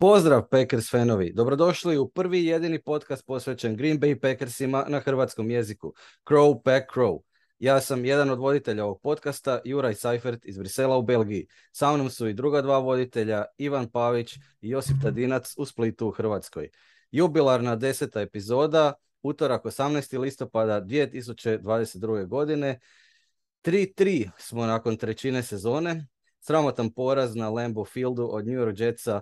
Pozdrav Packers fanovi, dobrodošli u prvi jedini podcast posvećen Green Bay Packersima na hrvatskom jeziku, Crow Pack Crow. Ja sam jedan od voditelja ovog podcasta, Juraj Seifert iz Brisela u Belgiji. Sa mnom su i druga dva voditelja, Ivan Pavić i Josip Tadinac u Splitu u Hrvatskoj. Jubilarna 10. epizoda, utorak 18. listopada 2022. godine. 3-3 smo nakon trećine sezone, sramotan poraz na Lambeau Fieldu od New York Jetsa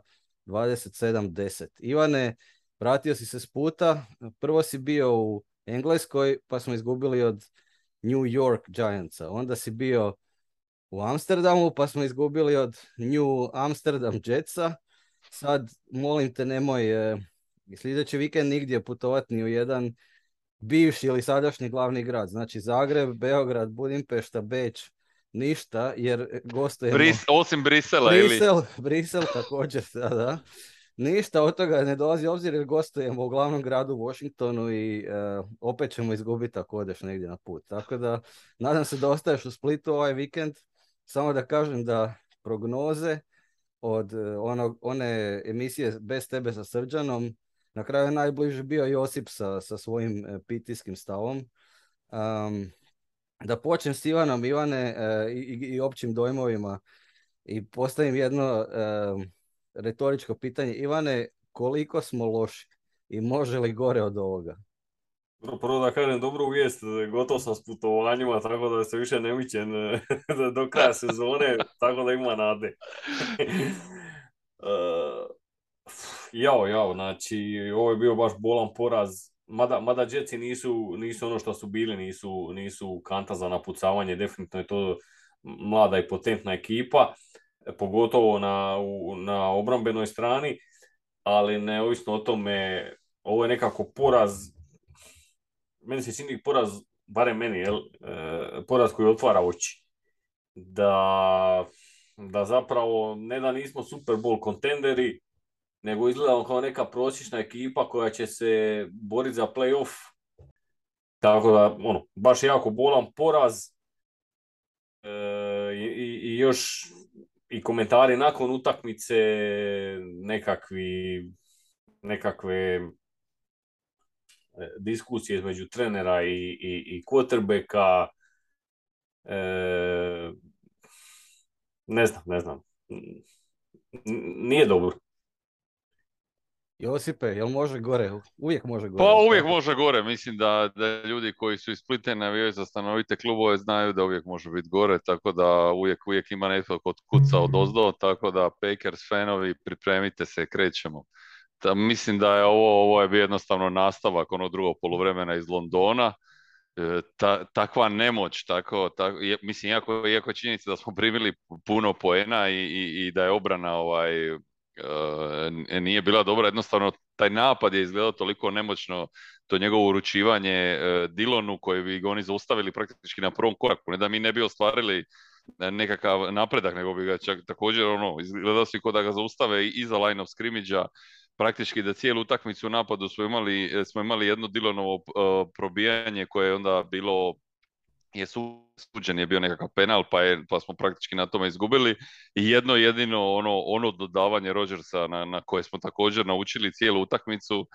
27-10. Ivane, vratio si se s puta, prvo si bio u Engleskoj pa smo izgubili od New York Giantsa, onda si bio u Amsterdamu pa smo izgubili od New Amsterdam Jetsa, sad molim te nemoj sljedeći vikend nigdje putovati ni u jedan bivši ili sadašnji glavni grad, znači Zagreb, Beograd, Budimpešta, Beč, ništa, jer gostujemo... Osim Brisela, Brisel također sada. Ništa od toga ne dolazi obzir jer gostujemo u glavnom gradu Washingtonu i opet ćemo izgubiti ako odeš negdje na put. Tako da, nadam se da ostaješ u Splitu ovaj vikend. Samo da kažem da prognoze od one emisije Bez tebe sa Srđanom, na kraju najbliži bio Josip sa svojim pitijskim stavom. Da počnem s Ivanom, Ivane, i općim dojmovima i postavim jedno retoričko pitanje. Ivane, koliko smo loši i može li gore od ovoga? Prvo da kažem dobru vijest, gotov sam s putovanjima, tako da se više ne mičem do kraja sezone, tako da ima nade. Znači, ovo je bio baš bolan poraz. Mada Jetsi nisu ono što su bili, nisu kanta za napucavanje, definitivno je to mlada i potentna ekipa, pogotovo na obrambenoj strani, ali neovisno o tome, ovo je nekako poraz, meni se čini poraz, barem meni, poraz koji otvara oči. Da zapravo ne da nismo Super Bowl kontenderi, nego izgledamo kao neka prosječna ekipa koja će se boriti za play-off. Tako da, baš jako bolan poraz. I još i komentari nakon utakmice, nekakve diskusije između trenera i quarterbacka. Ne znam. Nije dobro. Josipe, jel može gore? Uvijek može gore. Pa uvijek može gore. Mislim da ljudi koji su iz Splita navijaju za stanovite klubove znaju da uvijek može biti gore, tako da uvijek ima netko kod kuca odozdo, tako da Packers fanovi, pripremite se, krećemo. Mislim da je ovo je jednostavno nastavak onog drugog poluvremena iz Londona. Takva nemoć, mislim, iako je činjenica da smo primili puno poena i da je obrana nije bila dobra, jednostavno taj napad je izgledao toliko nemoćno, to njegovo uručivanje Dillonu koji bi ga oni zaustavili praktički na prvom koraku, ne da mi ne bi ostvarili nekakav napredak, nego bi ga čak također izgledao si ko da ga zaustave iza line of scrimmage-a, praktički da cijelu utakmicu u napadu smo imali jedno Dillonovo probijanje koje je onda bilo suđen je bio nekakav penal, pa smo praktički na tome izgubili. I jedno jedino ono dodavanje Rodgersa na koje smo također naučili cijelu utakmicu,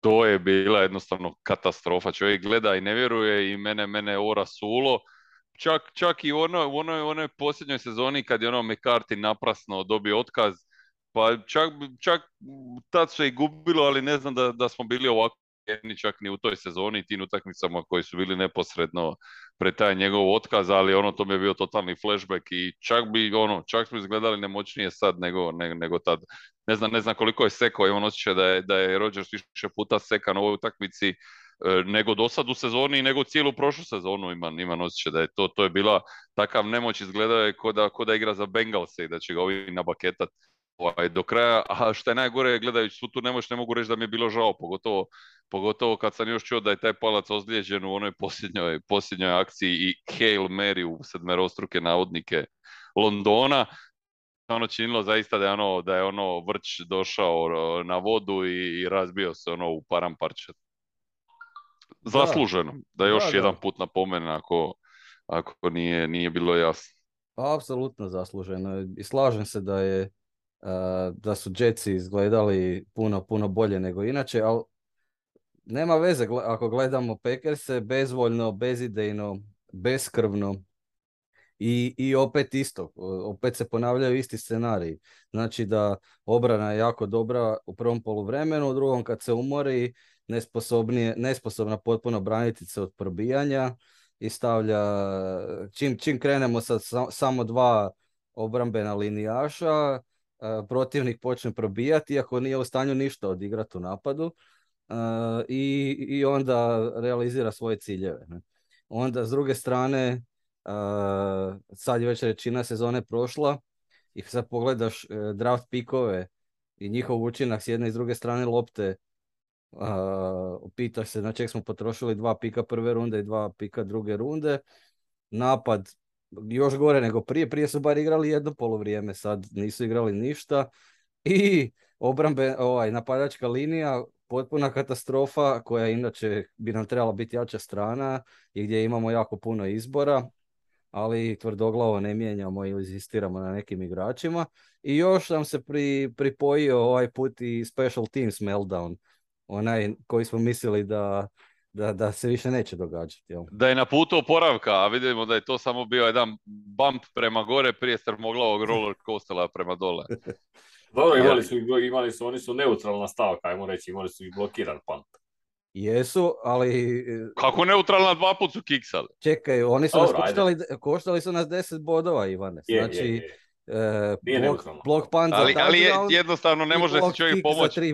to je bila jednostavno katastrofa. Čovjek gleda i ne vjeruje i mene ora sulo. Čak i u onoj posljednjoj sezoni kad je McCarthy naprasno dobio otkaz, pa čak tad se i gubilo, ali ne znam da smo bili ovako ni čak ni u toj sezoni i tim utakmicama koji su bili neposredno pred taj njegov otkaz, ali to mi je bio totalni flashback i čak smo izgledali nemoćnije sad nego tad. Ne znam koliko je sekao, imam osjećaj da je Rodgers više puta sekan u ovoj utakmici nego do sad u sezoni i nego cijelu prošlu sezonu, imam osjećaj da je to je bila takav nemoć, izgledao je ko da igra za Bengalse i da će ga ovi nabaketat do kraja, a što je najgore, gledajući svu tu nemoć, ne mogu reći da mi je bilo žao, pogotovo kad sam još čuo da je taj palac ozlijeđen u onoj posljednjoj akciji i Hail Mary u sedmerostruke navodnike Londona. Činilo zaista da je vrč došao na vodu i razbio se u paramparče. Zasluženo, da još jedan put napomene ako nije bilo jasno. Apsolutno zasluženo i slažem se da je da su Jetsi izgledali puno bolje nego inače, ali nema veze ako gledamo Packerse bezvoljno, bezidejno, beskrvno i opet isto, opet se ponavljaju isti scenariji. Znači da obrana je jako dobra u prvom poluvremenu, u drugom kad se umori nesposobna potpuno braniti se od probijanja i stavlja, čim krenemo sa samo dva obrambena linijaša, protivnik počne probijati iako nije u stanju ništa odigrati u napadu i onda realizira svoje ciljeve. Onda s druge strane, sad je već trećina sezone prošla i sad pogledaš draft pikove i njihov učinak s jedne i s druge strane lopte, pitaš se, znači smo potrošili 2 pika prve runde i 2 pika druge runde. Napad još gore nego prije su bar igrali jedno poluvrijeme, sad nisu igrali ništa i napadačka linija potpuna katastrofa, koja inače bi nam trebala biti jača strana i gdje imamo jako puno izbora, ali tvrdoglavo ne mijenjamo ili insistiramo na nekim igračima. I još nam se pripojio ovaj put i special teams meltdown, onaj koji smo mislili da se više neće događati. Jel? Da je na putu oporavka, a vidimo da je to samo bio jedan bump prema gore prije strmoglavog roller coastera prema dole. Dobro, imali su, oni su neutralna stavka, ajmo reći, imali su i blokiran punt. Jesu, ali... Kako neutralna, 2 put su kiksali? Čekaj, oni su koštali su nas 10 bodova, Ivane. Znači, blok punt za touchdown, ali jednostavno ne može se čovjek pomoći.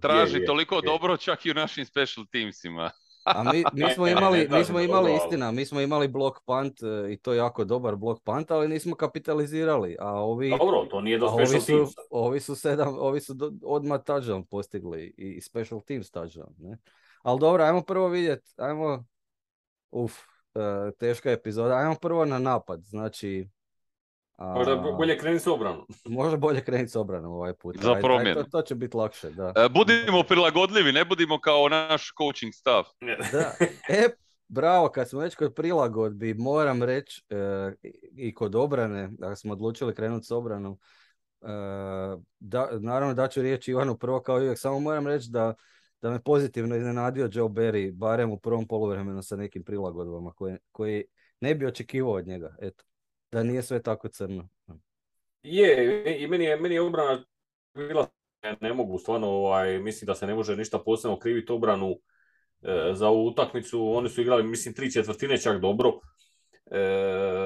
Traži toliko dobro čak i u našim special teamsima. A mi smo imali blok punt i to je jako dobar blok punt, ali nismo kapitalizirali. A ovi, dobro, to nije do special teams. Ovi su odmah touchdown postigli i special teams touchdown, ne? Ali dobro, ajmo prvo vidjeti, teška epizoda, ajmo prvo na napad, znači... Možda bolje kreni s obranom. Možda bolje kreni s obranom ovaj put. Za promjenu. To će biti lakše, da. Budimo prilagodljivi, ne budimo kao naš coaching staff. Da. Bravo, kad smo već kod prilagodbi, moram reći i kod obrane, da smo odlučili krenuti s obranom, naravno daću riječ Ivanu prvo kao uvijek, samo moram reći da me pozitivno iznenadio Joe Barry, barem u prvom poluvremenu sa nekim prilagodbama koje ne bi očekivao od njega, eto. Da nije sve tako crno. I meni je obrana bila, ne mogu stvarno, mislim da se ne može ništa posebno kriviti obranu za ovu utakmicu. Oni su igrali, mislim, 3/4 čak dobro.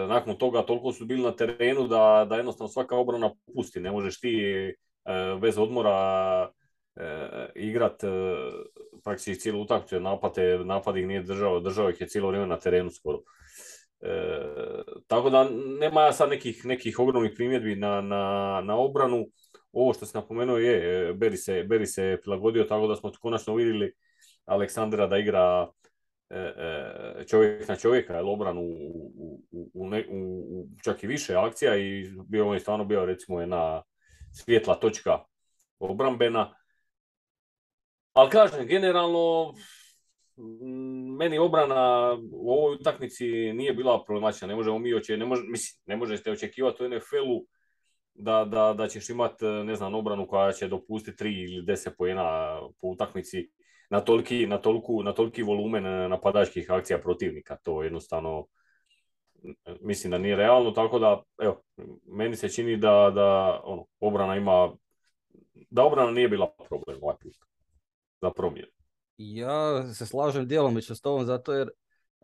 Nakon toga toliko su bili na terenu da jednostavno svaka obrana pusti. Ne možeš ti bez odmora igrat praktički cijelu utakmicu. Napad ih nije držao ih je cijelo vrijeme na terenu skoro. Tako da nema sad nekih ogromnih primjedbi na obranu. Ovo što se napomenuo je, Beri se prilagodio, tako da smo konačno vidjeli Alexandera da igra čovjek na čovjeka, jer obranu u čak i više akcija i on je stvarno bio recimo jedna svjetla točka obrambena. Ali kažem, generalno meni obrana u ovoj utakmici nije bila problematična. Ne možete očekivati u NFL-u da ćeš imati, ne znam, obranu koja će dopustiti 3 ili 10 poena po utakmici na toliki volumen napadačkih akcija protivnika. To jednostavno mislim da nije realno, tako da evo, meni se čini da obrana nije bila problem ovaj put za promjenu. Ja se slažem djelomično s tobom zato jer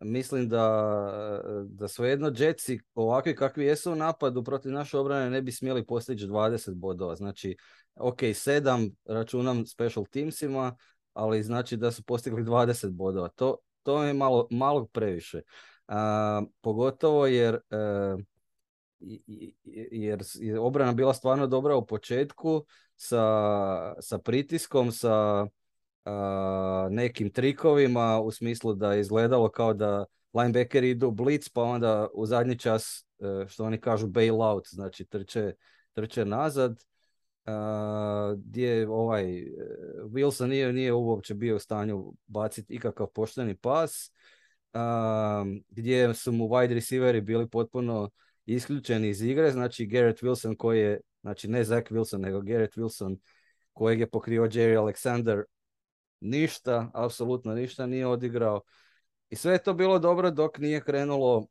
mislim da svejedno Jetsi ovakvi kakvi jesu u napadu protiv naše obrane ne bi smjeli postići 20 bodova. Znači, ok, 7 računam special teamsima, ali znači da su postigli 20 bodova. To je malo previše. Pogotovo jer je obrana bila stvarno dobra u početku sa pritiskom, sa... nekim trikovima u smislu da je izgledalo kao da linebackeri idu blitz pa onda u zadnji čas što oni kažu bailout, znači trče nazad, gdje Wilson nije uopće bio u stanju baciti ikakav pošteni pas, gdje su mu wide receiveri bili potpuno isključeni iz igre, znači Garrett Wilson koji je Znači ne Zack Wilson, nego Garrett Wilson, kojeg je pokrio Jaire Alexander. Ništa, apsolutno ništa nije odigrao. I sve je to bilo dobro dok nije krenulo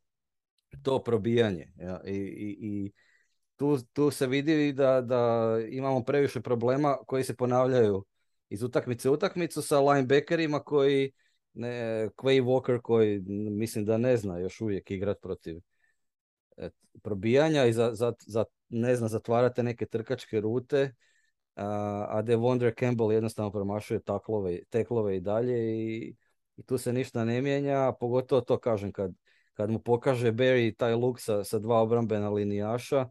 to probijanje. Ja, i tu se vidi da imamo previše problema koji se ponavljaju iz utakmice u utakmicu sa linebackerima koji, Quay Walker koji mislim da ne zna još uvijek igrati protiv probijanja i zatvarate neke trkačke rute, a De'Vondre Campbell jednostavno promašuje teklove i dalje i tu se ništa ne mijenja, pogotovo to kažem kad mu pokaže Barry taj luk sa dva obrambena linijaša,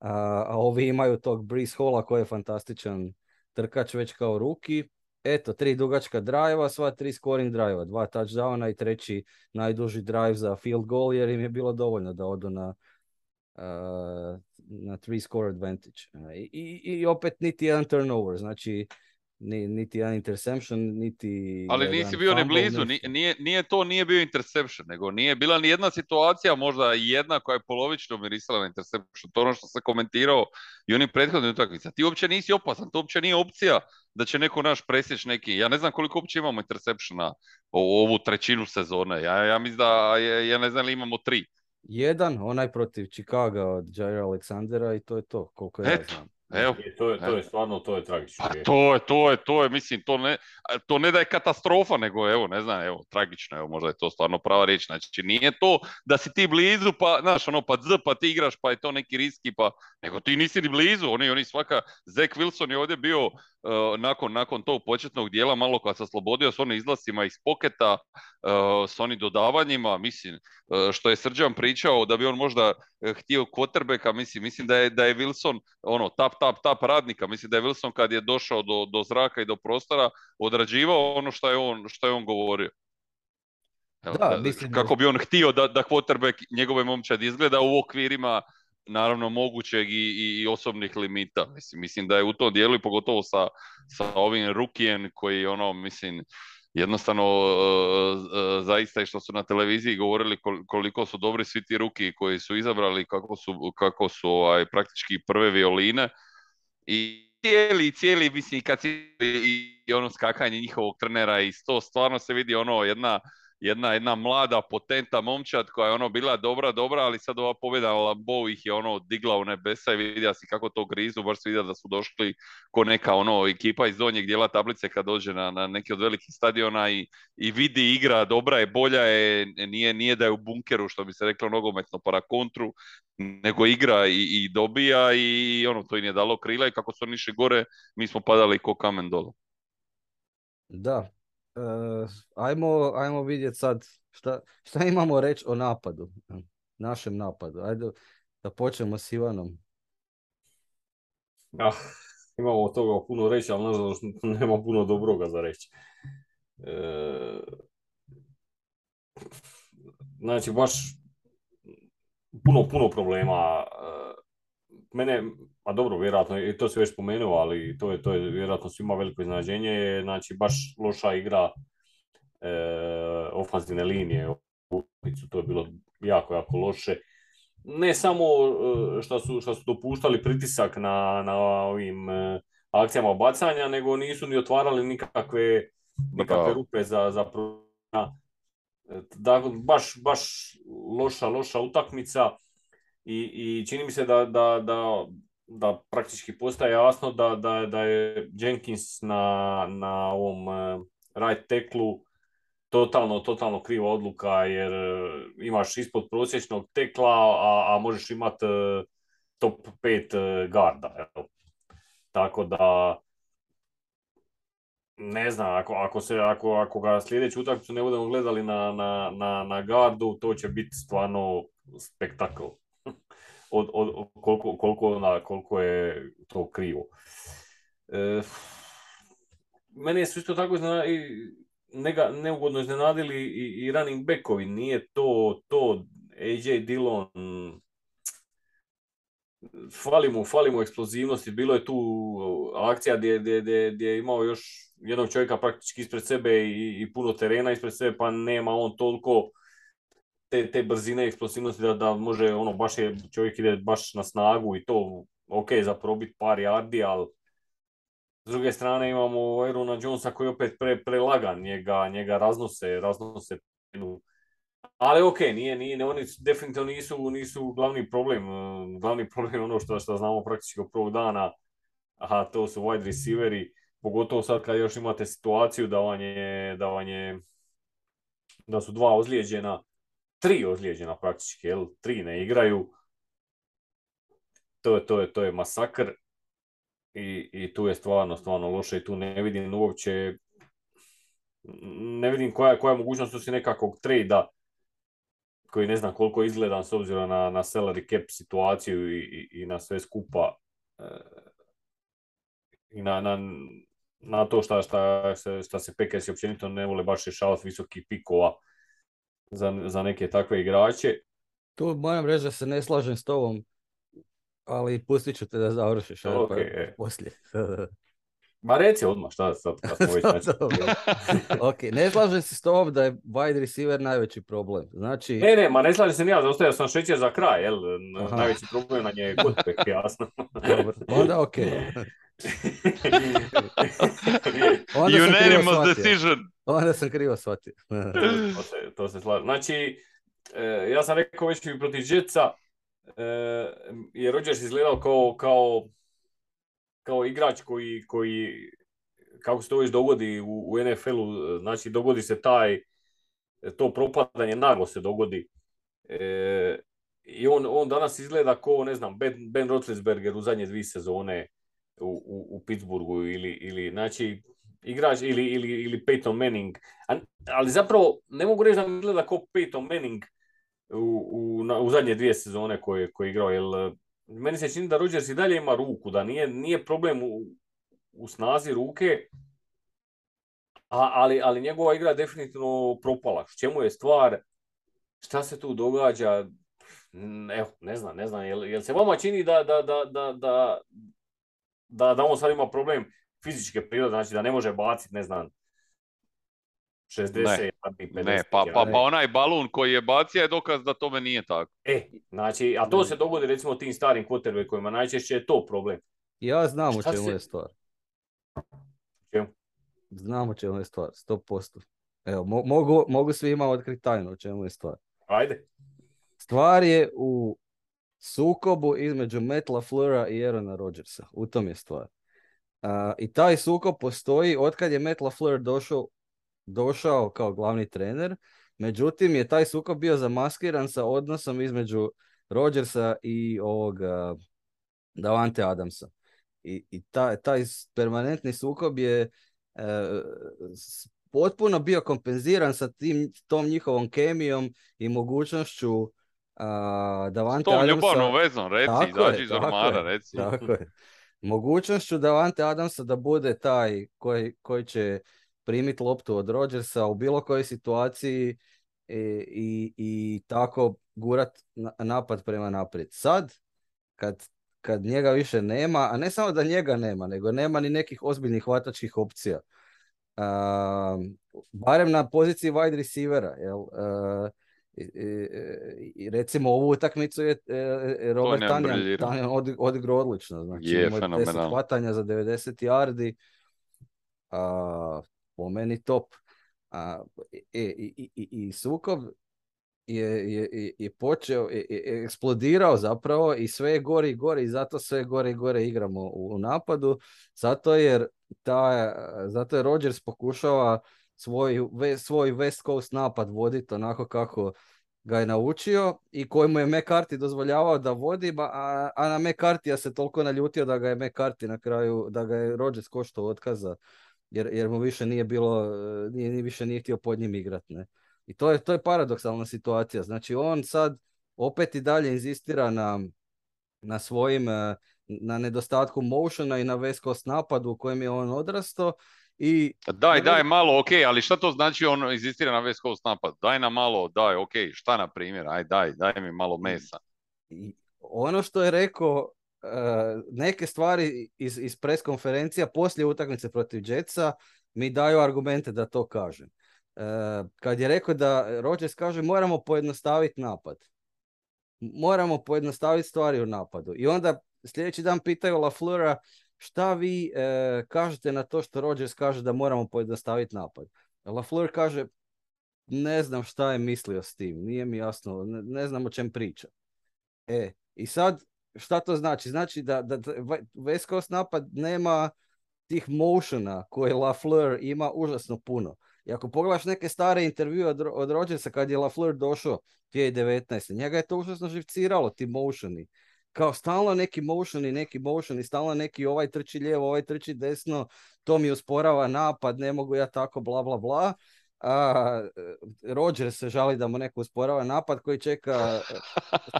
a ovi imaju tog Breece Halla koji je fantastičan trkač već kao ruki. Eto, 3 dugačka drajva, sva 3 scoring drajva, 2 touchdowna i treći najduži drive za field goal jer im je bilo dovoljno da odu na 3 score advantage. I opet niti jedan turnover, znači niti jedan interception, niti... Ali nisi bio ni blizu, nije bio interception, nego nije bila ni jedna situacija, možda jedna koja je polovično mirisala na interception, to ono što sam komentirao i onim prethodnim utakmicama. Ti uopće nisi opasan, to uopće nije opcija da će neko naš presjeći neki, ja ne znam koliko uopće imamo interceptiona ovu trećinu sezone, ja mislim da, ja ne znam li imamo 3. Jedan, onaj protiv Chicaga od Jaire Alexandera i to je to, koliko ja znam. Evo, to je stvarno, to je tragično. Pa to je, mislim, to ne da je katastrofa, nego evo, ne znam, evo, tragično, evo, možda je to stvarno prava riječ. Znači, nije to da si ti blizu, pa, znaš, ono, pa ti igraš, pa je to neki riski, pa, nego ti nisi ni blizu, oni svaka, Zack Wilson je ovdje bio nakon tog početnog dijela, malo kad se oslobodio s onim izlascima iz poketa, s onim dodavanjima, mislim, što je Srđan pričao, da bi on možda htio quarterbacka, mislim da je Wilson, ono, tap radnika, mislim da je Wilson kad je došao do zraka i do prostora odrađivao ono što je on govorio. Evo, da, kako bi on htio da quarterback njegove momčad izgleda u okvirima naravno mogućeg i osobnih limita. Mislim da je u tom dijelu i pogotovo sa ovim rukijem koji ono, mislim, jednostavno zaista i što su na televiziji govorili koliko su dobri svi ti ruki koji su izabrali, kako su praktički prve violine i cijeli mislim kad si i ono skakanje njihovog trenera i to stvarno se vidi ono jedna mlada potentna momčad koja je ono bila dobra, ali sad ova pobjeda na Lambeau ih je ono digla u nebesa i vidio si kako to grizu, baš se vidio da su došli ko neka ono ekipa iz donjeg dijela tablice kad dođe na neki od velikih stadiona i vidi igra, dobra je, bolja je, nije da je u bunkeru što bi se reklo nogometno para kontru, nego igra i dobija i ono to im je dalo krila i kako su oni išli gore, mi smo padali ko kamen dolo. Da. Ajmo vidjeti sad šta imamo reći o napadu, našem napadu. Ajde da počnemo s Ivanom. Ja, imamo od toga puno reći, ali nažalost nema puno dobroga za reći. Znači baš puno problema. Mene, a dobro, vjerojatno, i to se već spomenuo, ali to je vjerojatno svima veliko iznenađenje, znači baš loša igra ofanzivne linije u utakmici, to je bilo jako loše. Ne samo što su dopuštali pritisak na ovim akcijama bacanja, nego nisu ni otvarali nikakve rupe za program. Dakle, baš loša utakmica. I čini mi se da praktički postaje jasno da je Jenkins na ovom right tacklu totalno kriva odluka, jer imaš ispod prosječnog tekla, a možeš imati top 5 garda. Evo. Tako da, ne znam, ako ga sljedeću utakmicu ne budemo gledali na gardu, to će biti stvarno spektakl. Koliko je to krivo. Mene su isto tako neugodno iznenadili i running backovi. Nije to AJ Dillon. Fali mu eksplozivnosti. Bilo je tu akcija gdje je imao još jednog čovjeka praktički ispred sebe i puno terena ispred sebe, pa nema on toliko te brzine i eksplosivnosti da može, ono, baš čovjek ide baš na snagu i to ok, za probit par yardi, ali s druge strane imamo Aarona Jonesa koji opet prelagan, njega raznose. Ali ok, nije, oni definitivno nisu glavni problem. Glavni problem je ono što znamo praktički od prvog dana, a to su wide receiveri, pogotovo sad kad još imate situaciju da su dva ozlijeđena, tri ozlijeđena praktički, tri ne igraju. To je masakr i tu je stvarno loše i tu ne vidim uopće, ne vidim koja je mogućnost osim nekakvog trejda koji ne znam koliko je izgledan s obzirom na salary cap situaciju i na sve skupa i na to šta se Packersi općenito ne vole baš rješavati visokih pikova za neke takve igrače. Tu moram reći da se ne slažem s tobom, ali pustit ću te da završiš okay. Poslije. Ma reci odmah šta sad kad smo već Ok, ne slažem se s tobom da je wide receiver najveći problem. Znači... Ne, ma ne slažem se ni ja, ostavio sam šećer za kraj, jel? Najveći problem na nje je quarterback, jasno. Dobro, onda ok. Unanimous decision. Onda sam krivo shvatio. To se slažem. Znači, ja sam rekao već i protiv Jetsa, je Rodgers izgledao kao igrač koji kako se to već dogodi u NFL-u, znači dogodi se to propadanje, naglo se dogodi. I on danas izgleda kao, ne znam, Ben Roethlisberger u zadnje 2 sezone u Pittsburghu ili znači igrač ili Peyton Manning. Ali zapravo ne mogu reći da mi izgleda kao Peyton Manning u zadnje 2 sezone koje je igrao, jer meni se čini da Rodgers i dalje ima ruku, da nije problem u snazi ruke, ali njegova igra je definitivno propala. Čemu je stvar? Šta se tu događa? Ne znam. Jel se vama čini da on sad ima problem fizičke prirode, znači da ne može baciti, ne znam, 60, 50. Ne, pa onaj balun koji je bacio je dokaz da tome nije tako. Znači, a to se dogodi recimo tim starim quarterbackovima, najčešće je to problem. Ja znam o čemu je stvar. Znam o čemu je stvar, 100%. Evo, mogu svima otkriti tajnu o čemu je stvar. Ajde. Stvar je u sukobu između Matt Lafleura i Aarona Rodgersa. U tom je stvar. I taj sukob postoji otkad je Matt Lafleur došao kao glavni trener, međutim je taj sukob bio zamaskiran sa odnosom između Rodgersa i ovog Davante Adamsa. I taj permanentni sukob je potpuno bio kompenziran sa tom njihovom kemijom i mogućnošću Davante Adamsa. S tom ljubavnom vezom, reci, izađi iz ormara, reci. Tako je. Mogućnošću Davante Adamsa da bude taj koji će primiti loptu od Rodgersa u bilo kojoj situaciji i tako gurat napad prema naprijed. Sad, kad njega više nema, a ne samo da njega nema, nego nema ni nekih ozbiljnih hvatačkih opcija. Barem na poziciji wide receivera. Recimo ovu utakmicu je Robert Tonyan odigrao odlično. Znači, je fenomenalno. 10 hvatanja za 90 yardi. Po meni top. I sukob je počeo, je eksplodirao zapravo i sve je gore i gore i zato sve gore i gore igramo u napadu. Zato je Rodgers pokušava svoj West Coast napad voditi onako kako ga je naučio i kojemu je McCarthy dozvoljavao da vodi, a na McCarthyja se toliko naljutio da ga je McCarthy na kraju, da ga je Rodgers koštao otkaza. Jer mu više nije htio pod njim igrati. I to je paradoksalna situacija. Znači on sad opet i dalje inzistira na svojim, na nedostatku motiona i na West Coast napadu u kojem je on odrastao. Daj malo, ok, ali šta to znači on inzistira na West Coast napad? Daj nam malo, daj, ok, šta na primjer? Aj daj mi malo mesa. Ono što je rekao, neke stvari iz press konferencija poslije utakmice protiv Jetsa mi daju argumente da to kažem. Kad je rekao da Rodgers kaže moramo pojednostaviti napad. Moramo pojednostaviti stvari u napadu. I onda sljedeći dan pitaju Lafleura šta vi kažete na to što Rodgers kaže da moramo pojednostaviti napad. Lafleur kaže ne znam šta je mislio s tim, nije mi jasno, ne znam o čem priča. I sad šta to znači? Znači da West Coast napad nema tih motiona koje Lafleur ima užasno puno. I ako pogledaš neke stare intervjue od Rodgersa kad je Lafleur došao 2019. njega je to užasno živciralo, ti motioni. Kao stalno neki motioni, stalno neki ovaj trči lijevo, ovaj trči desno, to mi usporava napad, ne mogu ja tako, bla, bla, bla. A Rodgers se žali da mu neko usporava napad koji čeka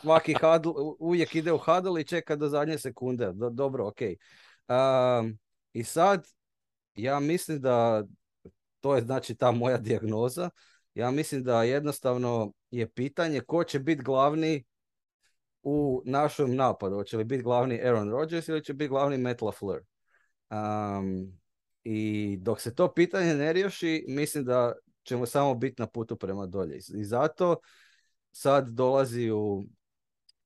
svaki huddle, uvijek ide u huddle i čeka do zadnje sekunde. Dobro, okej. I sad, ja mislim da, to je znači ta moja dijagnoza, ja mislim da jednostavno je pitanje ko će biti glavni u našem napadu. Hoće li biti glavni Aaron Rodgers ili će biti glavni Matt Lafleur? I dok se to pitanje ne riješi, mislim da ćemo samo biti na putu prema dolje. I zato sad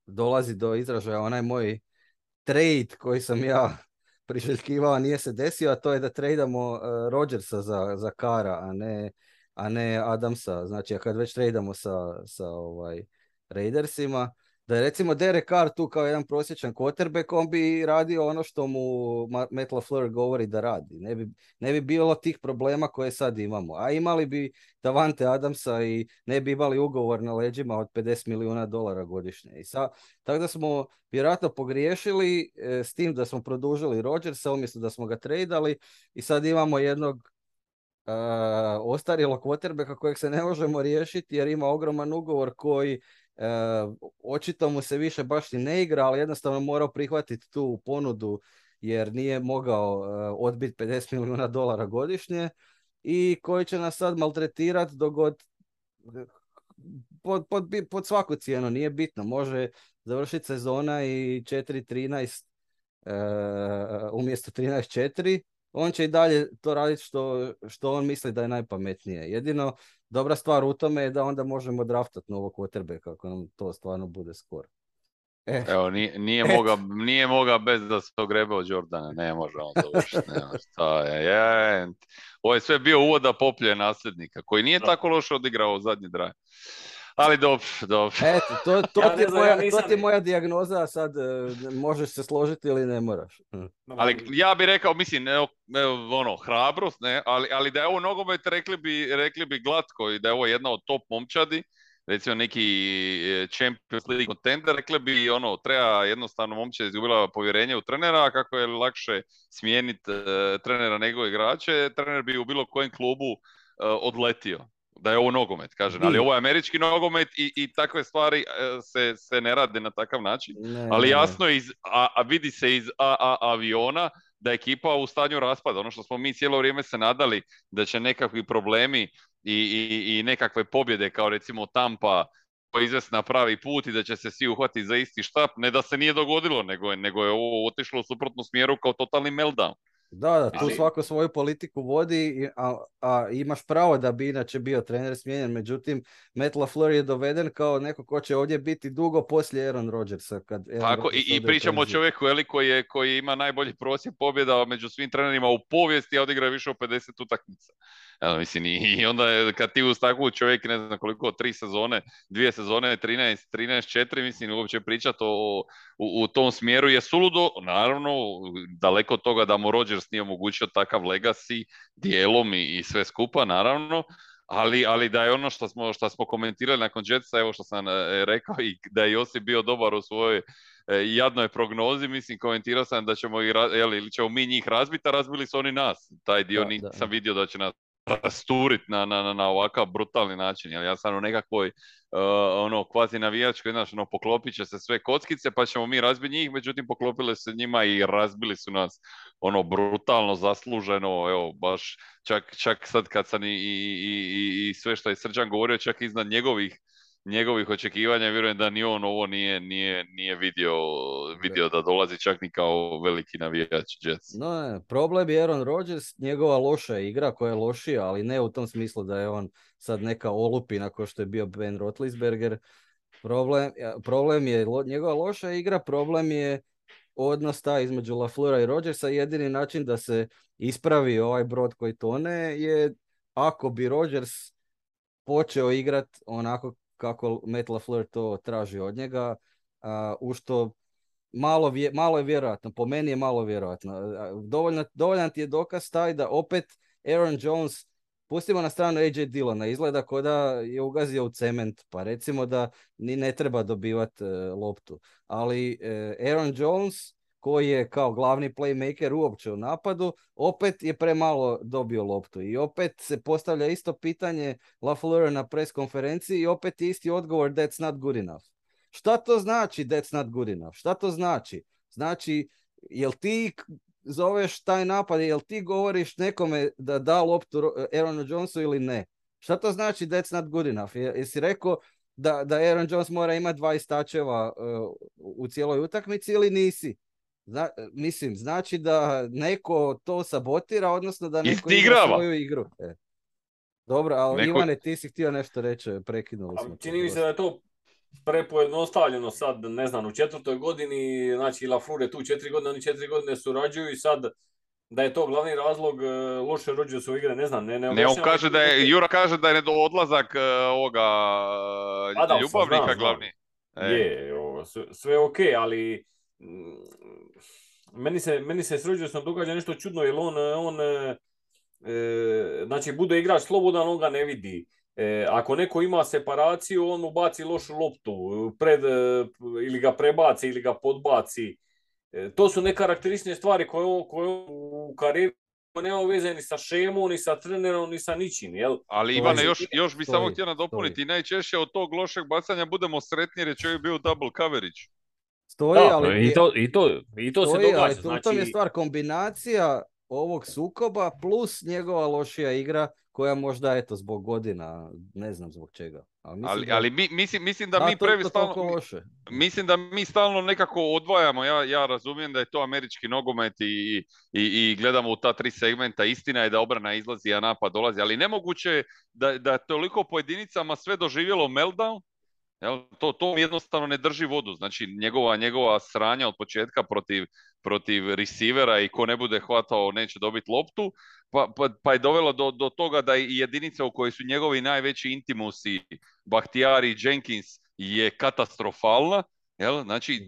dolazi do izražaja onaj moj trade koji sam ja priželjkivao, a nije se desio, a to je da tradamo Rodgersa za Kara, a ne Adamsa. Znači, a kad već tradamo sa Raidersima, da je recimo Derek Carr tu kao jedan prosječan quarterback, on bi radio ono što mu Matt Lafleur govori da radi. Ne bi bilo tih problema koje sad imamo. A imali bi Davante Adamsa i ne bi imali ugovor na leđima od $50 milijuna godišnje. Tako da smo vjerojatno pogriješili s tim da smo produžili Rodgersa, umjesto da smo ga tradali i sad imamo jednog ostarjelog quarterbacka kojeg se ne možemo riješiti jer ima ogroman ugovor koji očito mu se više baš ni ne igra, ali jednostavno morao prihvatiti tu ponudu jer nije mogao odbiti $50 milijuna godišnje i koji će nas sad maltretirati dogod pod svaku cijenu, nije bitno, može završiti sezona i 4-13 umjesto 13-4, on će i dalje to raditi što on misli da je najpametnije. Jedino dobra stvar u tome je da onda možemo draftati novog quarterbacka ako nam to stvarno bude skoro. Evo, nije mogao bez da se ogrebe od Jordana, ne može on završiti. Ovo je sve bio uvod da poplje nasljednika, koji nije tako loše odigrao zadnji drive. Ali dobro. Eto, to ti je moja dijagnoza, sad možeš se složiti ili ne moraš. Ali ja bih rekao, mislim, hrabrost, ne, ali da je ovo nogomet, rekli bi glatko i da je ovo jedna od top momčadi, recimo neki Champions League contender, rekli bi, treba jednostavno momče izgubila povjerenje u trenera, a kako je lakše smijeniti trenera nego igrače, trener bi u bilo kojem klubu odletio. Da je ovo nogomet, kažem, ali ovo je američki nogomet i takve stvari se ne rade na takav način, ali jasno je, vidi se iz aviona da je ekipa u stanju raspada, ono što smo mi cijelo vrijeme se nadali da će nekakvi problemi i nekakve pobjede kao recimo Tampa izvesti na pravi put i da će se svi uhvatiti za isti štap, ne da se nije dogodilo, nego je ovo otišlo u suprotnu smjeru kao totalni meltdown. Da, tu svako svoju politiku vodi, a imaš pravo da bi inače bio trener smijenjen, međutim Matt Lafleur je doveden kao neko ko će ovdje biti dugo poslije Aaron Rodgersa. Tako, i pričamo o čovjeku koji ima najbolji prosjek pobjeda među svim trenerima u povijesti, a odigra više od 50 utakmica. Mislim, i onda kad ti uz takvu čovjek, ne znam koliko, 2 sezone, 13-4, mislim, uopće pričati u tom smjeru je suludo, naravno, daleko od toga da mu Rodgers nije omogućio takav legacy dijelom i sve skupa, naravno, ali da je ono što smo komentirali nakon Jetsa, evo što sam rekao, i da je Josip bio dobar u svojoj jadnoj prognozi, mislim, komentirao sam da ćemo mi njih razbiti, a razbili su oni nas, taj dio nisam vidio da će nas rasturit na ovakav brutalni način, jer ja sam u nekakvoj kvazi navijačkoj, poklopit će se sve kockice pa ćemo mi razbiti njih, međutim poklopile se njima i razbili su nas brutalno, zasluženo, evo baš čak sad kad sam i sve što je Srđan govorio, čak iznad njegovih očekivanja, vjerujem da ni on ovo nije vidio da dolazi čak ni kao veliki navijač Jets. No, problem je Aaron Rodgers, njegova loša igra koja je lošija, ali ne u tom smislu da je on sad neka olupina kao što je bio Ben Roethlisberger. Problem je njegova loša igra, problem je odnos ta između Lafleura i Rodgersa, jedini način da se ispravi ovaj brod koji tone je ako bi Rodgers počeo igrati onako kako Matt Lafleur to traži od njega, u što malo je vjerojatno, po meni je malo vjerojatno. Dovoljan ti je dokaz taj da opet Aaron Jones, pustimo na stranu AJ Dillona, izgleda kao da je ugazio u cement, pa recimo da ni ne treba dobivati loptu. Ali Aaron Jones, koji je kao glavni playmaker uopće u napadu, opet je premalo dobio loptu. I opet se postavlja isto pitanje Lafleur na press konferenciji i opet je isti odgovor that's not good enough. Šta to znači that's not good enough? Šta to znači? Znači, jel ti zoveš taj napad, jel ti govoriš nekome da da loptu Aaronu Jonesu ili ne? Šta to znači that's not good enough? Jesi rekao da Aaron Jones mora imati 20 tačeva u cijeloj utakmici ili nisi? Znači da neko to sabotira, odnosno da neko igra svoju igru. Dobro, ali neko... Ivane, ti si htio nešto reći, prekinuli smo. Čini mi se da je to prepojednostavljeno sad, ne znam, u četvrtoj godini, znači Lafleur je tu 4 godine, oni 4 godine surađuju i sad da je to glavni razlog loše Rodgersove igre, ne znam. Ne, on kaže da je, Jura kaže da je odlazak ovoga ljubavnika znam, glavni. Je, sve ok, ali meni se s Rodgersom događa nešto čudno, jer on znači bude igrač slobodan, on ga ne vidi. Ako neko ima separaciju, on mu baci lošu loptu, ili ga prebaci, ili ga podbaci. To su nekarakteristične stvari koje u karijeri nema veze ni sa šemom, ni sa trenerom, ni sa ničim. Jel? Ali Ivane, još bi samo htio nadopuniti. Najčešće od tog lošeg bacanja budemo sretni jer je čovjek bio double coverage. Stoji, da, ali... I to stoji, se događa. Znači... To je stvar kombinacija ovog sukoba plus njegova lošija igra koja možda, eto, zbog godina, ne znam zbog čega. Mislim da mi stalno nekako odvajamo. Ja razumijem da je to američki nogomet i gledamo u ta 3 segmenta. Istina je da obrana izlazi, a napad dolazi. Ali nemoguće je da toliko po jedinicama sve doživjelo meltdown. To jednostavno ne drži vodu. Znači, njegova sranja od početka protiv receivera i ko ne bude hvatao neće dobiti loptu, pa je dovelo do toga da i jedinica u kojoj su njegovi najveći intimusi, Bahtijari i Jenkins, je katastrofalna. Jel? Znači,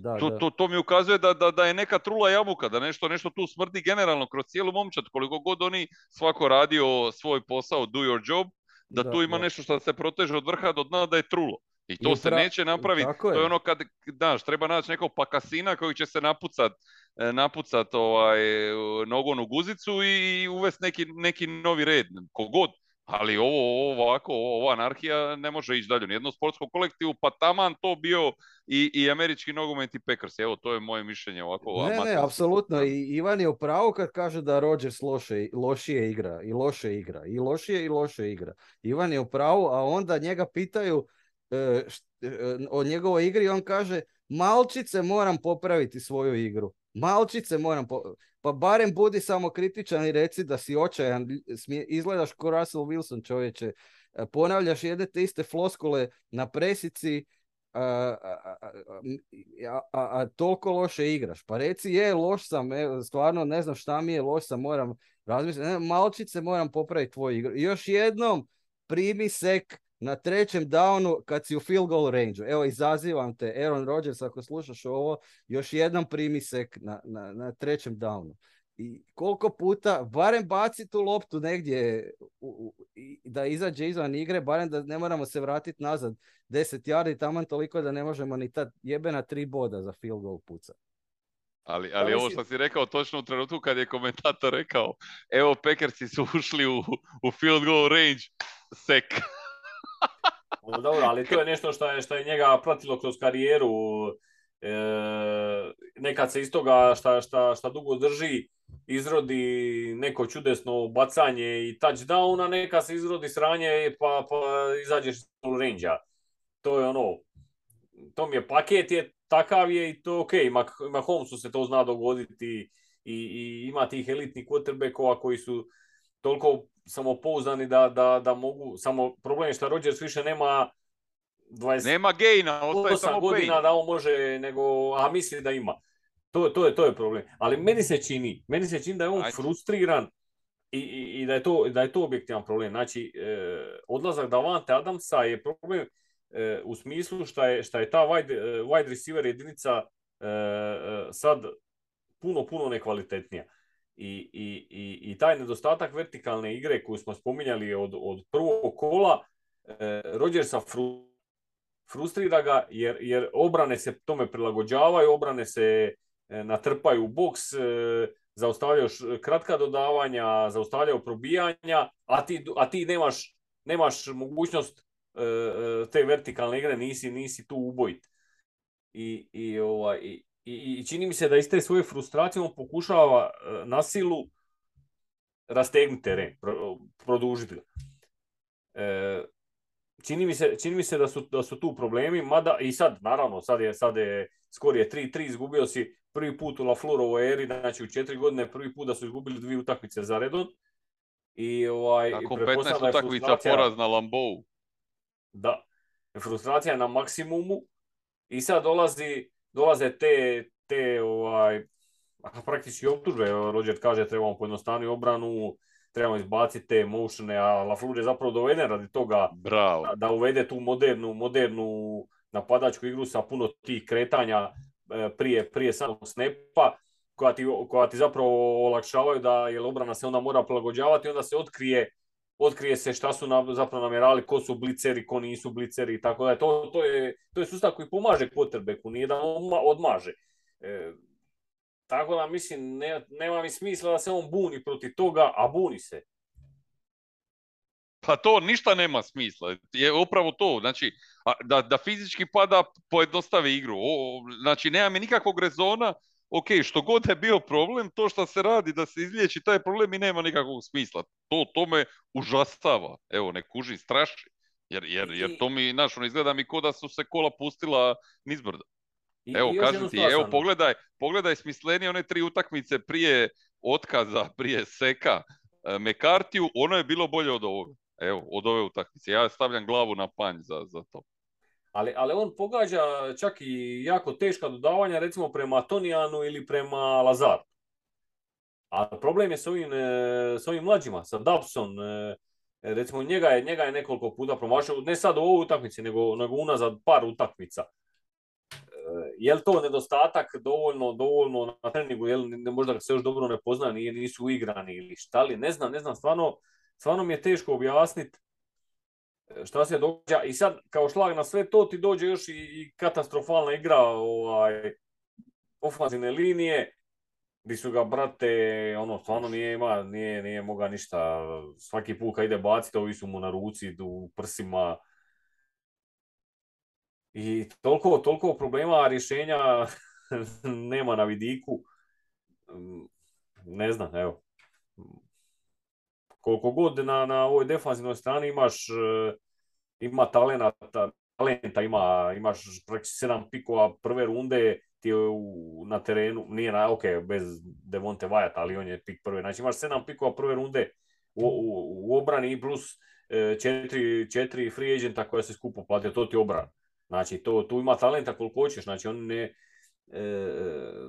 to mi ukazuje da je neka trula jabuka, da nešto tu smrdi generalno kroz cijelu momčad, koliko god oni svako radio svoj posao, do your job, da tu ima nešto što se proteže od vrha do dna, da je trulo. I to se neće napraviti, to je ono kad, znaš, treba naći nekog pakasina koji će se napucat nogon u guzicu i uvesti neki novi red, kogod. Ali ova anarhija ne može ići dalje. Nijednom sportskom kolektivu, pa taman to bio i američki nogomet i Packers. Evo, to je moje mišljenje ovako. Ne, apsolutno. I Ivan je u pravu kad kaže da Rodgers lošije igra. Ivan je u pravu, a onda njega pitaju o njegovoj igri, on kaže malčice moram popraviti svoju igru. Pa barem budi samo kritičan i reci da si očajan, izgledaš ko Russell Wilson, čovječe. Ponavljaš jedne te iste floskule na presici, a toliko loše igraš. Pa reci, loš sam, stvarno ne znam šta mi je, loš sam, moram razmisliti. Malčice moram popraviti tvoju igru. Još jednom primi sek na 3. downu kad si u field goal range-u. Evo, izazivam te, Aaron Rodgers, ako slušaš ovo, još jednom primisek na 3. downu. I koliko puta, barem baci tu loptu negdje da izađe izvan igre, barem da ne moramo se vratiti nazad 10 yardi, taman toliko da ne možemo ni ta jebena 3 boda za field goal puca. Ali ovo što si rekao točno u trenutku kad je komentator rekao, evo, Packersi su ušli u field goal range, sek. Dobro, ali to je nešto što je njega pratilo kroz karijeru, nekad se iz toga što dugo drži izrodi neko čudesno bacanje i touchdown, a nekad se izrodi sranje pa izađeš iz range-a. To je ono, to mi je paket, je takav je i to ok, Mahomesu se to zna dogoditi i ima tih elitnih quarterbackova koji su toliko samopouzdani da mogu, samo problem je što Rodgers više nema 28 godina da on može, nego, a misli da ima. To je problem. Ali meni se čini da je on frustriran i da je to objektivan problem. Znači, odlazak Davante Adamsa je problem u smislu šta je ta wide receiver jedinica sad puno nekvalitetnija. I taj nedostatak vertikalne igre koju smo spominjali od prvog kola, Rodgersa frustrira ga jer obrane se tome prilagođavaju, obrane se natrpaju u boks, zaustavljaju kratka dodavanja, zaustavljaju probijanja, a ti nemaš mogućnost te vertikalne igre, nisi tu ubojit. I čini mi se da iz te svoje frustracije on pokušava na silu rastegnuti teren, produžiti ga. Čini mi se da su tu problemi, mada i sad, naravno, sad je skorije 3-3, izgubio si prvi put u Lafleurovoj eri, znači u 4 godine prvi put da su izgubili 2 utakmice za redom. I nakon 15 utakmica poraz na Lambeau. Da, frustracija na maksimumu i sad dolaze te praktički optužbe. Rodgers kaže trebamo pojednostavniju obranu, trebamo izbaciti te motione, a Lafleur je zapravo doveden radi toga da uvede tu modernu napadačku igru sa puno tih kretanja prije samog snapa koja ti zapravo olakšavaju da je obrana se onda mora prilagođavati i onda se otkrije se šta su zapravo namjerali, ko su bliceri, ko nisu bliceri i tako da. To je sustav koji pomaže quarterbacku, nije da odmaže. Tako da mislim, nema mi smisla da se on buni protiv toga, a buni se. Pa to ništa nema smisla. Je upravo to, znači, da fizički pada pojednostave igru. Znači, nema mi nikakvog rezona. Ok, što god je bio problem, to što se radi da se izliječi taj problem i nema nikakvog smisla. To me užasava. Evo, ne kuži, straši. Jer to mi, znaš, ono izgleda mi ko da su se kola pustila nizbrda. Evo, kažem ti, evo, pogledaj smislenije one 3 utakmice prije otkaza, prije seka McCarthyju, ono je bilo bolje od ovoga. Evo, od ove utakmice. Ja stavljam glavu na panj za to. Ali on pogađa čak i jako teška dodavanja, recimo prema Tonijanu ili prema Lazaru. A problem je s ovim mlađima, sa Doubsom. Recimo njega je nekoliko puta promašao, ne sad u ovoj utakmici, nego unazad par utakmica. Je li to nedostatak dovoljno na treningu, je li možda se još dobro ne poznaju, nisu uigrani ili šta li, ne znam, stvarno mi je teško objasniti šta se događa. I sad, kao šlag na sve to, ti dođe još i katastrofalna igra ofanzivne linije, gdje su ga, brate, ono, stvarno nije moga ništa. Svaki put kad ide baciti, ovi su mu na ruci, u prsima. I toliko problema, rješenja nema na vidiku. Ne znam, evo. Koliko god na ovoj defanzivnoj strani ima talenta, imaš praktički 7 pikova prve runde, ti je na terenu, nije bez Devonte Wyatt, ali on je pik prve. Znači imaš 7 pikova prve runde u obrani i plus 4 free agenta koja se skupo platio, to ti je obrana. Znači, tu ima talenta koliko hoćeš, znači on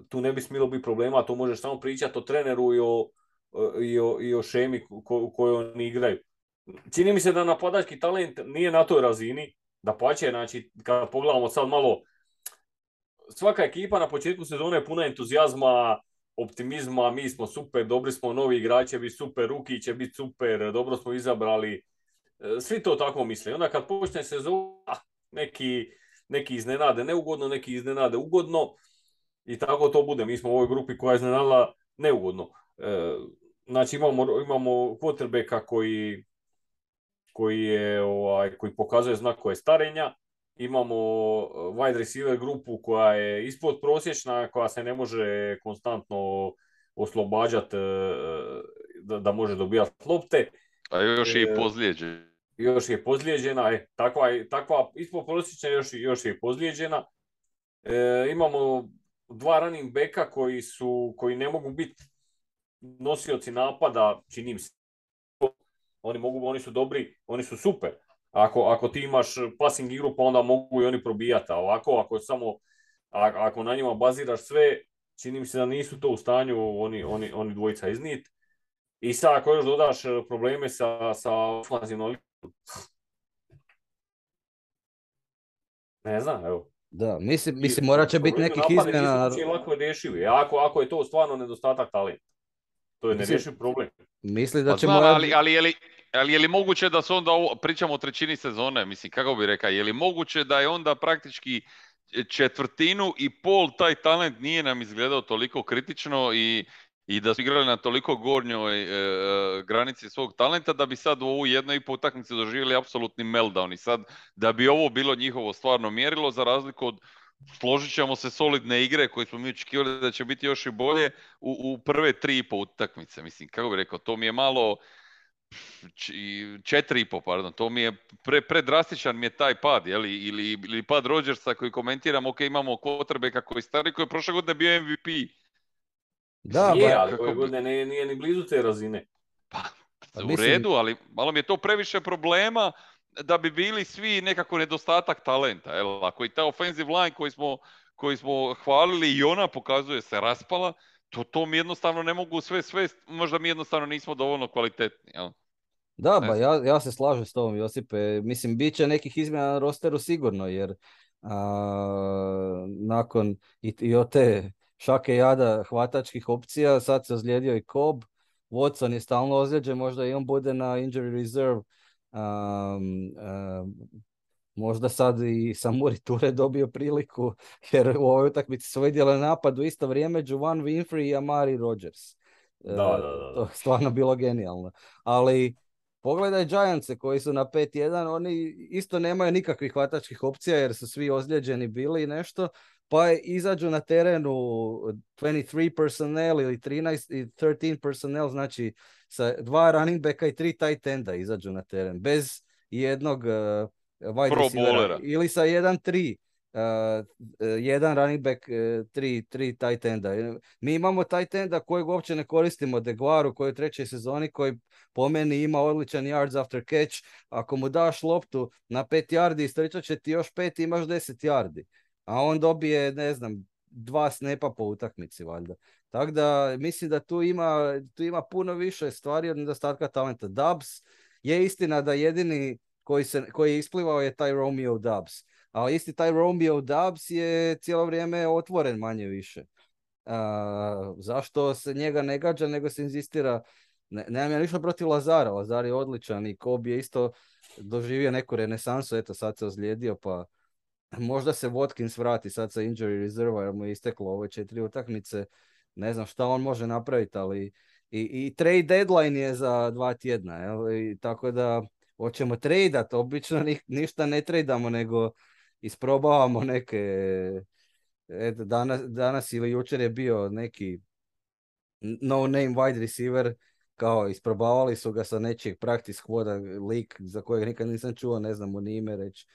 tu ne bi smjelo biti problema, to možeš samo pričati o treneru i o šemi u kojoj oni igraju. Čini mi se da napadački talent nije na toj razini, da pače, znači, kada pogledamo sad malo, svaka ekipa na početku sezone je puna entuzijazma, optimizma, mi smo super, dobri smo, novi igrači, bi super, ruki će biti super, dobro smo izabrali, svi to tako misle. Onda kad počne sezona, neki iznenade neugodno, neki iznenade ugodno i tako to bude. Mi smo u ovoj grupi koja je iznenadila neugodno. Znači imamo quarterbacka koji pokazuje znakove starenja, imamo wide receiver grupu koja je ispod prosječna, koja se ne može konstantno oslobađati da može dobijati lopte. A još je i pozlijeđen. Još je pozlijeđena, takva ispodprosječna još je pozlijeđena. Imamo 2 running backa koji ne mogu biti nosioci napada, čini mi se. Oni su dobri, oni su super. Ako ti imaš passing igru, pa onda mogu i oni probijati. A ovako, ako na njima baziraš sve, Čini mi se da nisu to u stanju oni dvojica iznijeti. I sad ako još dodaš probleme sa ofanzivnom linijom. Ne znam, evo. Da, mislim morat će biti nekih izmjena. Lako je rješivi, ako je to stvarno nedostatak talenta. To je nerješiv problem. Misli da će ali je li moguće da se onda, pričamo o trećini sezone, mislim, kako bi rekao, je li moguće da je onda praktički četvrtinu i pol taj talent nije nam izgledao toliko kritično i da su igrali na toliko gornjoj granici svog talenta da bi sad u ovu jednu i po utakmici doživjeli apsolutni meltdown i sad da bi ovo bilo njihovo stvarno mjerilo za razliku od, složit ćemo se, solidne igre koje smo mi očekivali da će biti još i bolje u prve 3,5 utakmice. Mislim, kako bi rekao, to mi je malo 4,5, pardon, to mi je predrastičan mi je taj pad, jeli, ili pad Rodgersa koji komentiram, ok, imamo quarterbacka koji je stari, koji je prošle godine bio MVP. Da, nije, ali ove godine nije ni blizu te razine. Pa, u redu, ali malo mi je to previše problema da bi bili svi nekako nedostatak talenta. Jel? Ako i ta offensive line koji smo hvalili i ona pokazuje se raspala, to mi jednostavno ne mogu sve svest, možda mi jednostavno nismo dovoljno kvalitetni. Jel? Da, ba, ja se slažem s tobom, Josipe. Mislim, bit će nekih izmjena na rosteru sigurno, jer nakon i od te šake jada hvatačkih opcija, sad se ozlijedio i Cobb, Watson je stalno ozlijeđen, možda i on bude na injury reserve, možda sad i Samori Ture dobio priliku, jer u ovoj utakmici se vidjela napad u isto vrijeme Juwan Winfrey i Amari Rodgers. Da. To je stvarno bilo genijalno. Ali pogledaj Giantse koji su na 5-1, oni isto nemaju nikakvih hvatačkih opcija jer su svi ozlijeđeni bili i nešto, pa izađu na terenu 23 personnel ili 13 personnel, znači sa 2 running backa i 3 tight enda izađu na teren, bez jednog wide receivera. Ili sa 1-3, jedan running back, 3 tight enda. Mi imamo tight enda kojeg uopće ne koristimo, Deguaru koji je u trećoj sezoni, koji po meni ima odličan yards after catch. Ako mu daš loptu na 5 yardi, istričat će ti još 5 i imaš 10 yardi. A on dobije, ne znam, 2 snapa po utakmici, valjda. Tako da, mislim da tu ima puno više stvari od nedostatka talenta. Doubs je istina da jedini koji je isplivao je taj Romeo Doubs. Ali isti taj Romeo Doubs je cijelo vrijeme otvoren manje više. Zašto se njega ne gađa, nego se inzistira. Nemam ja ništa protiv Lazara. Lazar je odličan i Cobb je isto doživio neku renesansu. Eto, sad se ozlijedio, pa možda se Watkins vrati sad sa injury reserve-a jer mu je isteklo ove 4 utakmice. Ne znam šta on može napraviti, ali i trade deadline je za 2 tjedna. Jel? Tako da hoćemo tradeat, obično ništa ne tradamo, nego isprobavamo neke. Eto, danas ili jučer je bio neki no-name wide receiver, kao isprobavali su ga sa nečijeg practice squada, lik za kojeg nikad nisam čuo, ne znam mu ni ime reći.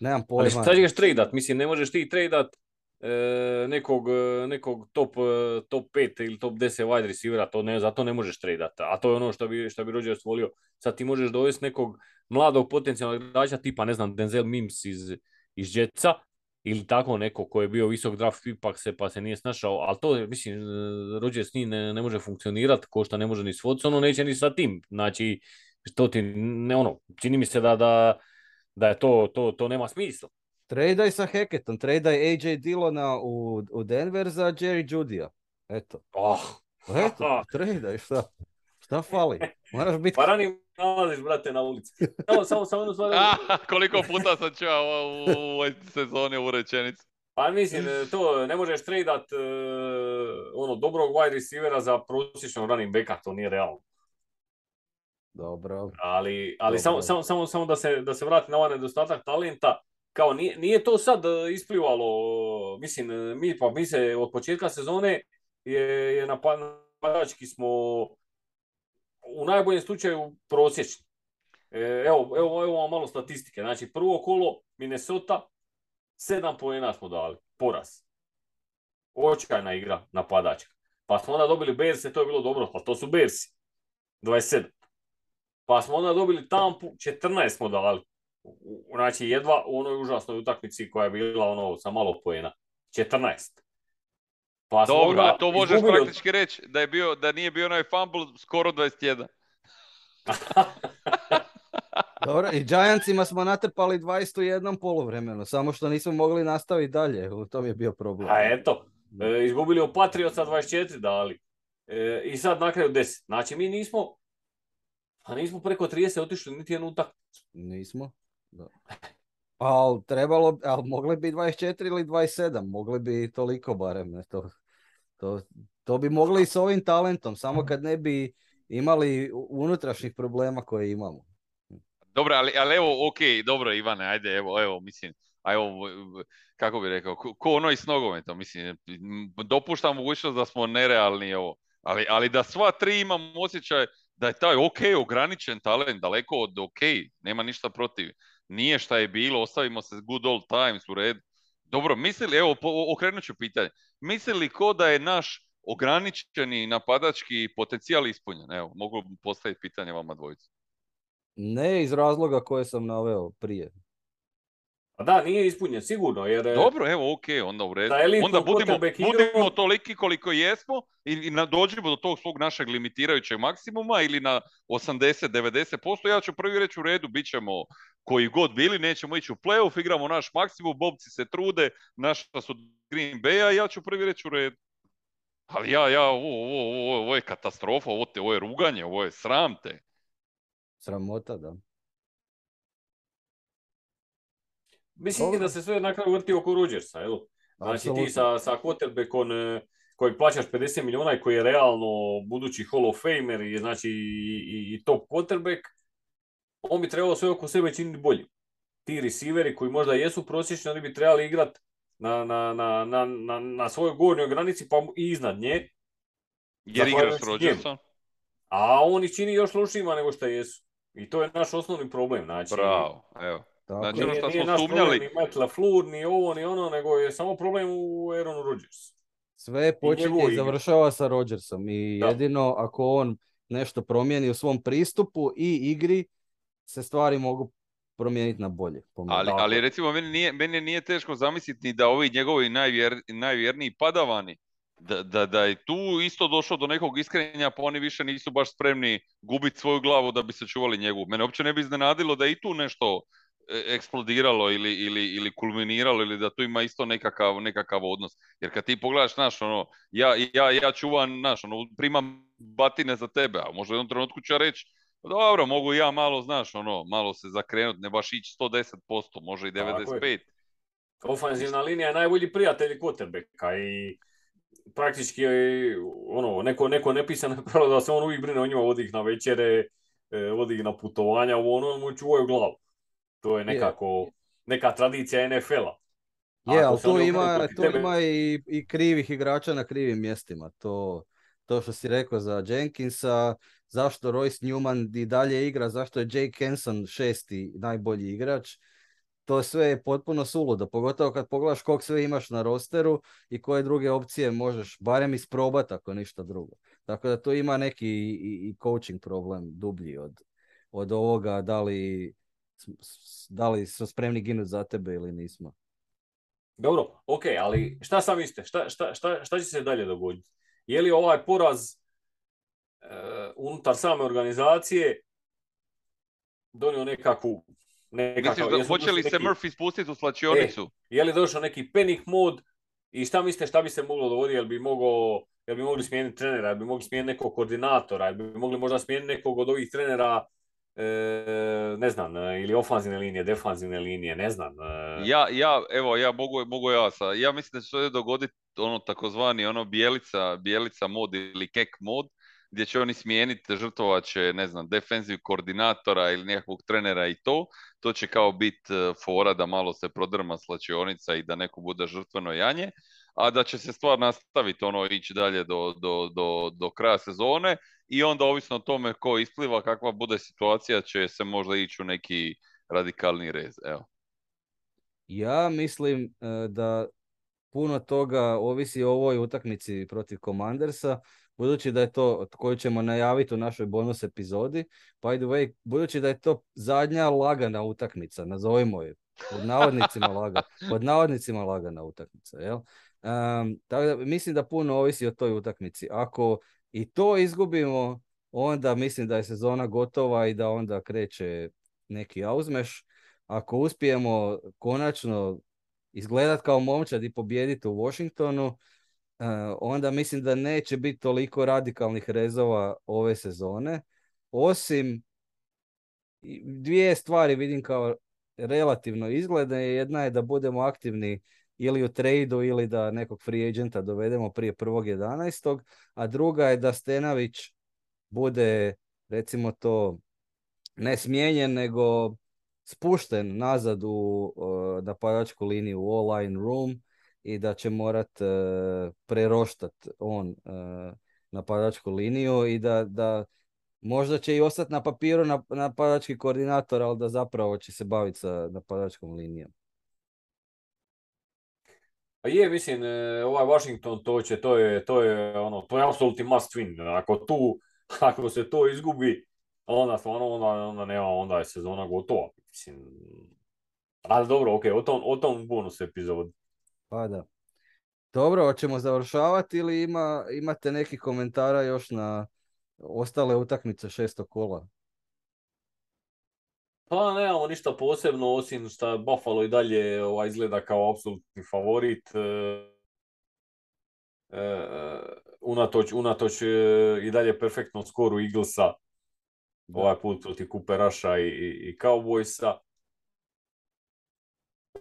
Nemam pojma. Ali šta ćeš tradat? Mislim, ne možeš ti tradat nekog top 5 ili top 10 wide receivera, zato ne možeš tradat. A to je ono što bi Rodgers volio. Sad ti možeš dovesti nekog mladog potencijalnog igrača tipa, ne znam, Denzel Mims iz Jetsa ili tako neko koji je bio visok draft pick pa se nije snašao, ali to, mislim, Rodgers ni ne može funkcionirati, ko što ne može ni s Watsonom, neće ni sa tim. Znači, što ti, ne ono, čini mi se da je to nema smisla. Tradaj sa Hackettom, tradaj AJ Dillona u Denver za Jerry Jeudyja. Eto. Tradaj, šta fali? Moraš biti... Pa rani nalaziš, brate, na ulici. Samo jednu stvar. Koliko puta sam čuo u sezoni u rečenicu. Pa mislim, to ne možeš tradat dobrog wide receivera za prosječno running backa, to nije realno. Dobro. Ali dobro. Samo da se vrati na ovaj nedostatak talenta, kao nije to sad isplivalo, mislim, mi se od početka sezone je napadački smo u najboljem slučaju prosječni. Evo malo statistike, znači prvo kolo Minnesota 7 poena smo dali, poraz. Očajna igra napadačka. Pa smo onda dobili Bearse, to je bilo dobro, ali to su Bearsi, 27. Pa smo onda dobili Tampu, 14 smo dali. Znači, jedva u onoj užasnoj utakmici koja je bila sa malo poena. 14. Pa dobro, a to možeš praktički reći da je bio, da nije bio onaj fumble skoro 21. Dobro, i Giantsima smo natrpali 20 u jednom poluvremenu, samo što nismo mogli nastaviti dalje, u tom je bio problem. A eto, izgubili u Patriotsa 24 dali i sad na kraju 10. Znači mi nismo, a nismo preko 30 otišli niti jednu utakmicu. Nismo, da. Ali trebalo, ali mogli bi 24 ili 27, mogli bi toliko barem. Ne? To bi mogli i s ovim talentom, samo kad ne bi imali unutrašnjih problema koje imamo. Dobro, ali evo, ok, dobro Ivane, ajde, evo, mislim, a evo, kako bi rekao, ko ono i s nogometom, mislim, dopuštam mogućnost da smo nerealni ovo, ali da sva tri imam osjećaj da je taj ok, ograničen talent, daleko od ok, nema ništa protiv, nije šta je bilo, ostavimo se good old times u redu. Dobro, misli, evo, okrenut ću pitanje, misli li ko da je naš ograničeni napadački potencijal ispunjen? Evo, mogu postaviti pitanje vama dvojicu. Ne iz razloga koje sam naveo prije. A da, nije ispunjen, sigurno. Jer dobro, evo, ok, onda u redu. Onda budimo toliki koliko jesmo i dođemo do tog svog našeg limitirajućeg maksimuma ili na 80-90%. Ja ću prvi reći u redu, bit ćemo koji god bili, nećemo ići u playoff, igramo naš maksimum, bobci se trude, naša su Green Bay-a i ja ću prvi reći u redu. Ali ovo je katastrofa, ovo je ruganje, ovo je sramte. Sramota, da. Mislim da se sve na kraju vrti oko Rodgersa, jel? Znači absolutno. Ti sa quarterbackom kojeg plaćaš 50 milijuna i koji je realno budući Hall of Famer i, znači, i top quarterback, on bi trebalo sve oko sebe činiti bolje. Ti receiveri koji možda jesu prosječni, oni bi trebali igrati na svojoj gornjoj granici pa i iznad nje. Jer igraš Rodgersa. A oni čini još lošijima nego što jesu. I to je naš osnovni problem. Znači, bravo, evo. Znači, ono što smo sumnjali. Ni Matt Lafleur, ni ovo, ni ono, nego je samo problem u Aaronu Rodgersu. Sve počinje i završava sa Rodgersom. I da. Jedino ako on nešto promijeni u svom pristupu i igri, se stvari mogu promijeniti na bolje. Ali recimo, meni nije teško zamisliti da ovi njegovi najvjerniji padavani, da je tu isto došlo do nekog iskrenja, pa oni više nisu baš spremni gubiti svoju glavu da bi se čuvali njegovu. Mene uopće ne bi iznenadilo da i tu nešto eksplodiralo ili kulminiralo ili da tu ima isto nekakav odnos. Jer kad ti pogledaš, znaš, ono, ja čuvam, znaš, ono, primam batine za tebe, a možda u jednom trenutku ću ja reći, dobro, mogu ja malo, znaš, ono, malo se zakrenuti, ne baš ići 110%, može i 95%. Ofanzivna linija je najbolji prijatelj quarterbacka i praktički je ono, neko nepisano pravilo da se on uvijek brine o njima, vodi ih na večere, vodi ih na putovanja, ono mu čuvaju glavu. To je nekako neka tradicija NFL-a. Ali tu ima i krivih igrača na krivim mjestima. To što si rekao za Jenkinsa, zašto Royce Newman i dalje igra, zašto je Jake Hanson 6. najbolji igrač. To sve je potpuno suludo, pogotovo kad pogledaš koliko sve imaš na rosteru i koje druge opcije možeš barem isprobati ako ništa drugo. Tako da to ima neki i coaching problem dublji od ovoga da li su spremni ginuti za tebe ili nismo. Dobro, ok, ali šta sam iste? Šta će se dalje dogoditi? Je li ovaj poraz unutar same organizacije donio nekakvu... Hoće li se Murphy spustiti u slačionicu? Je li došao neki panic mod i šta mislite šta bi se moglo dogoditi? Jel bi mogli smijeniti trenera, jel bi mogli smijeniti nekog koordinatora, jel bi mogli možda smijeniti nekog od ovih trenera, ne znam, ili ofanzivne linije, defanzivne linije, ne znam. Ja mislim da će se dogoditi ono takozvani ono bijelica mod ili kek mod, gdje će oni smijeniti, žrtovat će, ne znam, defensiv koordinatora ili nekakvog trenera i to će kao biti fora da malo se prodrma slačionica i da neko bude žrtveno janje, a da će se stvar nastaviti, ono, ići dalje do kraja sezone i onda, ovisno o tome ko ispliva, kakva bude situacija, će se možda ići u neki radikalni rez. Evo. Ja mislim da puno toga ovisi o ovoj utakmici protiv Commandersa, budući da je to koju ćemo najaviti u našoj bonus epizodi, by the way, budući da je to zadnja lagana utakmica, nazovimo je, pod navodnicima lagana utakmica, jel? Tako da mislim da puno ovisi o toj utakmici. Ako i to izgubimo, onda mislim da je sezona gotova i da onda kreće neki auzmeš. Ako uspijemo konačno izgledat kao momčad i pobijediti u Washingtonu, onda mislim da neće biti toliko radikalnih rezova ove sezone. Osim dvije stvari vidim kao relativno izgledne. Jedna je da budemo aktivni ili u tradu ili da nekog free agenta dovedemo prije 1.11. A druga je da Stenović bude, recimo to, ne smijenjen, nego spušten nazad u napadačku liniju, u all-line room, i da će morat preroštat on napadačku liniju i da možda će i ostati na papiru napadački koordinator, ali da zapravo će se baviti sa napadačkom linijom. Pa je, mislim, ovaj Washington, to je apsolutni must win. Ako se to izgubi, onda nema, onda je sezona gotova. Mislim. Ali dobro, ok, o tom bonus epizodu. Pa da. Dobro, hoćemo završavati ili imate nekih komentara još na ostale utakmice 6. kola? Pa nemamo ništa posebno, osim što Buffalo i dalje izgleda kao apsolutni favorit. Unatoč i dalje perfektnom skoru Eaglesa, ovaj put protiv Cooperaša i Cowboysa.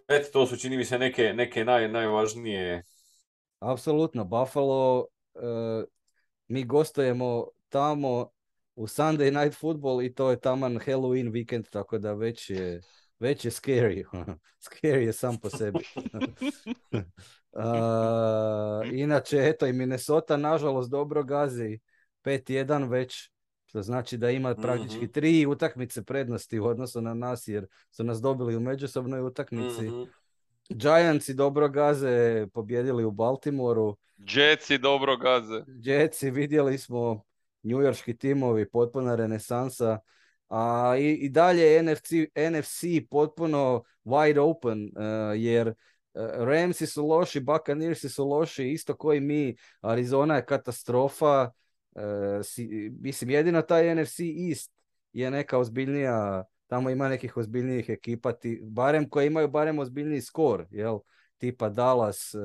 Eto, to su, čini mi se, neke najvažnije. Apsolutno, Buffalo, mi gostujemo tamo u Sunday Night Football i to je taman Halloween vikend, tako da već je scary. Scary je sam po sebi. Inače, eto, i Minnesota, nažalost, dobro gazi 5-1 već, što znači da ima praktički 3 utakmice prednosti u odnosu na nas, jer su nas dobili u međusobnoj utakmici. Giantsi dobro gaze, pobjedili u Baltimoru. Jetsi dobro gaze. Jetsi, vidjeli smo, njujorški timovi, potpuna renesansa. A i dalje NFC potpuno wide open, jer Ramsi su loši, Buccaneersi su loši, isto koji mi. Arizona je katastrofa. Mislim, jedino taj NFC East je neka ozbiljnija, tamo ima nekih ozbiljnijih ekipa, barem koje imaju barem ozbiljniji skor, jel? Tipa Dallas,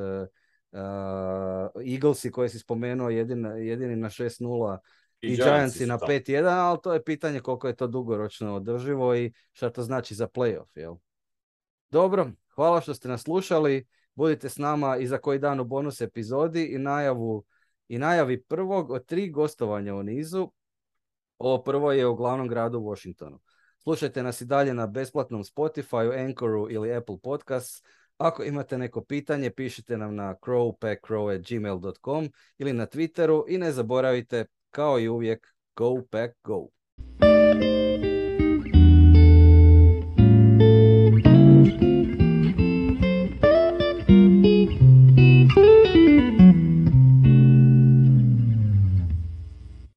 Eaglesi koje si spomenuo, jedini na 6-0 i Giantsi na 5-1, ali to je pitanje koliko je to dugoročno održivo i šta to znači za playoff, jel? Dobro, hvala što ste nas slušali, budite s nama i za koji dan u bonus epizodi i najavi prvog od 3 gostovanja u nizu. Ovo prvo je u glavnom gradu Washingtonu. Slušajte nas i dalje na besplatnom Spotify, Anchoru ili Apple Podcasts. Ako imate neko pitanje, pišite nam na crowpackcrow@gmail.com ili na Twitteru i ne zaboravite, kao i uvijek, go pack go!